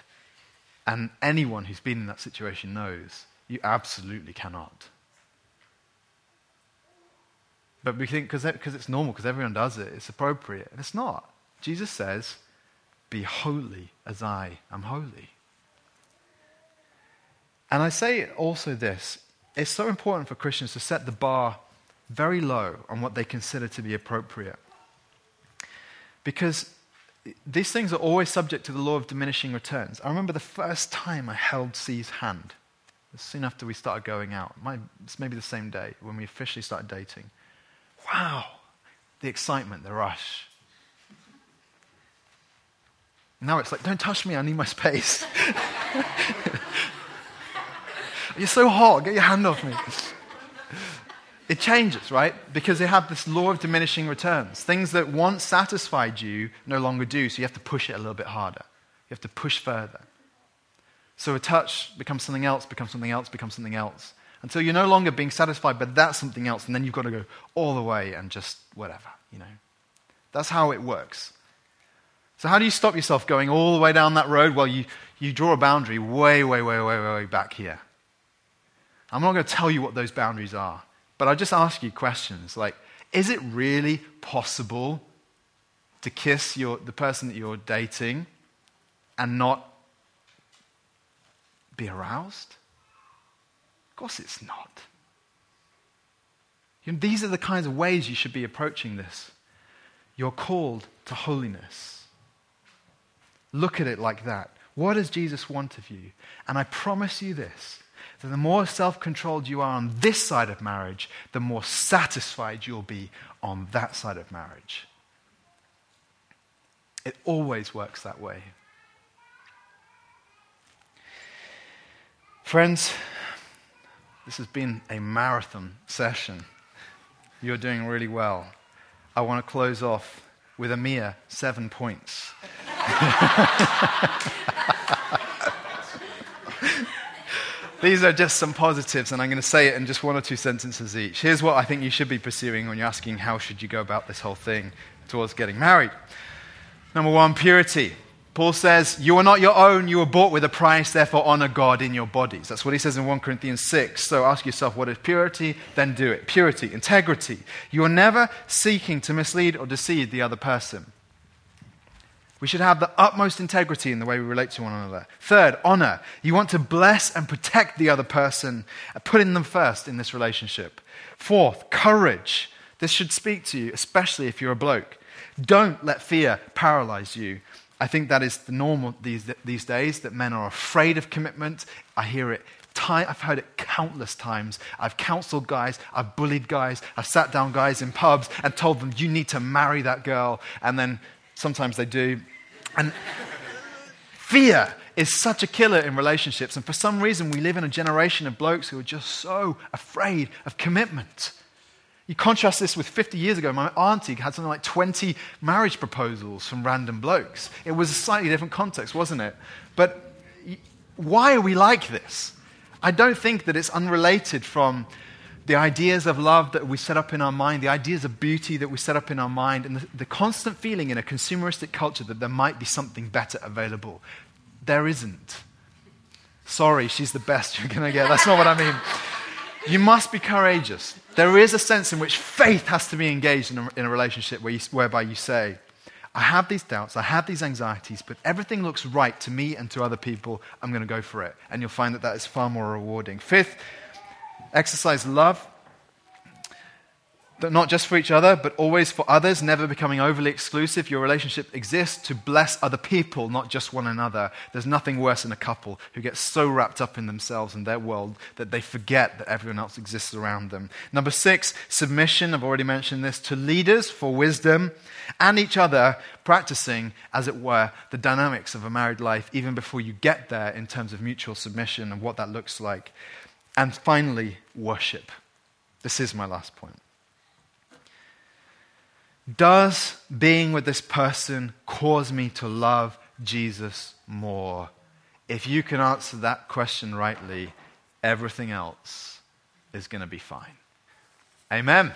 And anyone who's been in that situation knows you absolutely cannot. But we think because it's normal, because everyone does it, it's appropriate. And it's not. Jesus says, be holy as I am holy. And I say also this, it's so important for Christians to set the bar very low on what they consider to be appropriate. Because these things are always subject to the law of diminishing returns. I remember the first time I held C's hand, soon after we started going out. It's maybe the same day when we officially started dating. Wow, the excitement, the rush. Now it's like, don't touch me, I need my space. You're so hot, get your hand off me. It changes, right? Because they have this law of diminishing returns. Things that once satisfied you no longer do, so you have to push it a little bit harder. You have to push further. So a touch becomes something else, becomes something else, becomes something else. Until you're no longer being satisfied by that something else, and then you've got to go all the way and just whatever, you know. That's how it works. So how do you stop yourself going all the way down that road? Well, you, you draw a boundary way, way, way, way, way, way back here. I'm not going to tell you what those boundaries are, but I'll just ask you questions like, is it really possible to kiss your the person that you're dating and not be aroused? Of course it's not. You know, these are the kinds of ways you should be approaching this. You're called to holiness. Look at it like that. What does Jesus want of you? And I promise you this, that the more self-controlled you are on this side of marriage, the more satisfied you'll be on that side of marriage. It always works that way. Friends, this has been a marathon session. You're doing really well. I want to close off with a mere seven points. These are just some positives, and I'm going to say it in just one or two sentences each. Here's what I think you should be pursuing when you're asking how should you go about this whole thing towards getting married. Number one, purity. Paul says, you are not your own, you were bought with a price, therefore honor God in your bodies. That's what he says in First Corinthians six. So ask yourself, what is purity? Then do it. Purity, integrity. You are never seeking to mislead or deceive the other person. We should have the utmost integrity in the way we relate to one another. Third, honor. You want to bless and protect the other person, putting them first in this relationship. Fourth, courage. This should speak to you, especially if you're a bloke. Don't let fear paralyze you. I think that is the normal these these days, that men are afraid of commitment. I hear it. Time, I've heard it countless times. I've counseled guys. I've bullied guys. I've sat down guys in pubs and told them, you need to marry that girl. And then sometimes they do. And fear is such a killer in relationships. And for some reason, we live in a generation of blokes who are just so afraid of commitment. You contrast this with fifty years ago, my auntie had something like twenty marriage proposals from random blokes. It was a slightly different context, wasn't it? But why are we like this? I don't think that it's unrelated from the ideas of love that we set up in our mind, the ideas of beauty that we set up in our mind, and the, the constant feeling in a consumeristic culture that there might be something better available. There isn't. Sorry, she's the best you're going to get. That's not what I mean. You must be courageous. There is a sense in which faith has to be engaged in a, in a relationship where you, whereby you say, I have these doubts, I have these anxieties, but everything looks right to me and to other people. I'm going to go for it. And you'll find that that is far more rewarding. Fifth, exercise love. Not just for each other, but always for others, never becoming overly exclusive. Your relationship exists to bless other people, not just one another. There's nothing worse than a couple who get so wrapped up in themselves and their world that they forget that everyone else exists around them. Number six, submission. I've already mentioned this. To leaders for wisdom and each other, practicing, as it were, the dynamics of a married life even before you get there in terms of mutual submission and what that looks like. And finally, worship. This is my last point. Does being with this person cause me to love Jesus more? If you can answer that question rightly, everything else is going to be fine. Amen.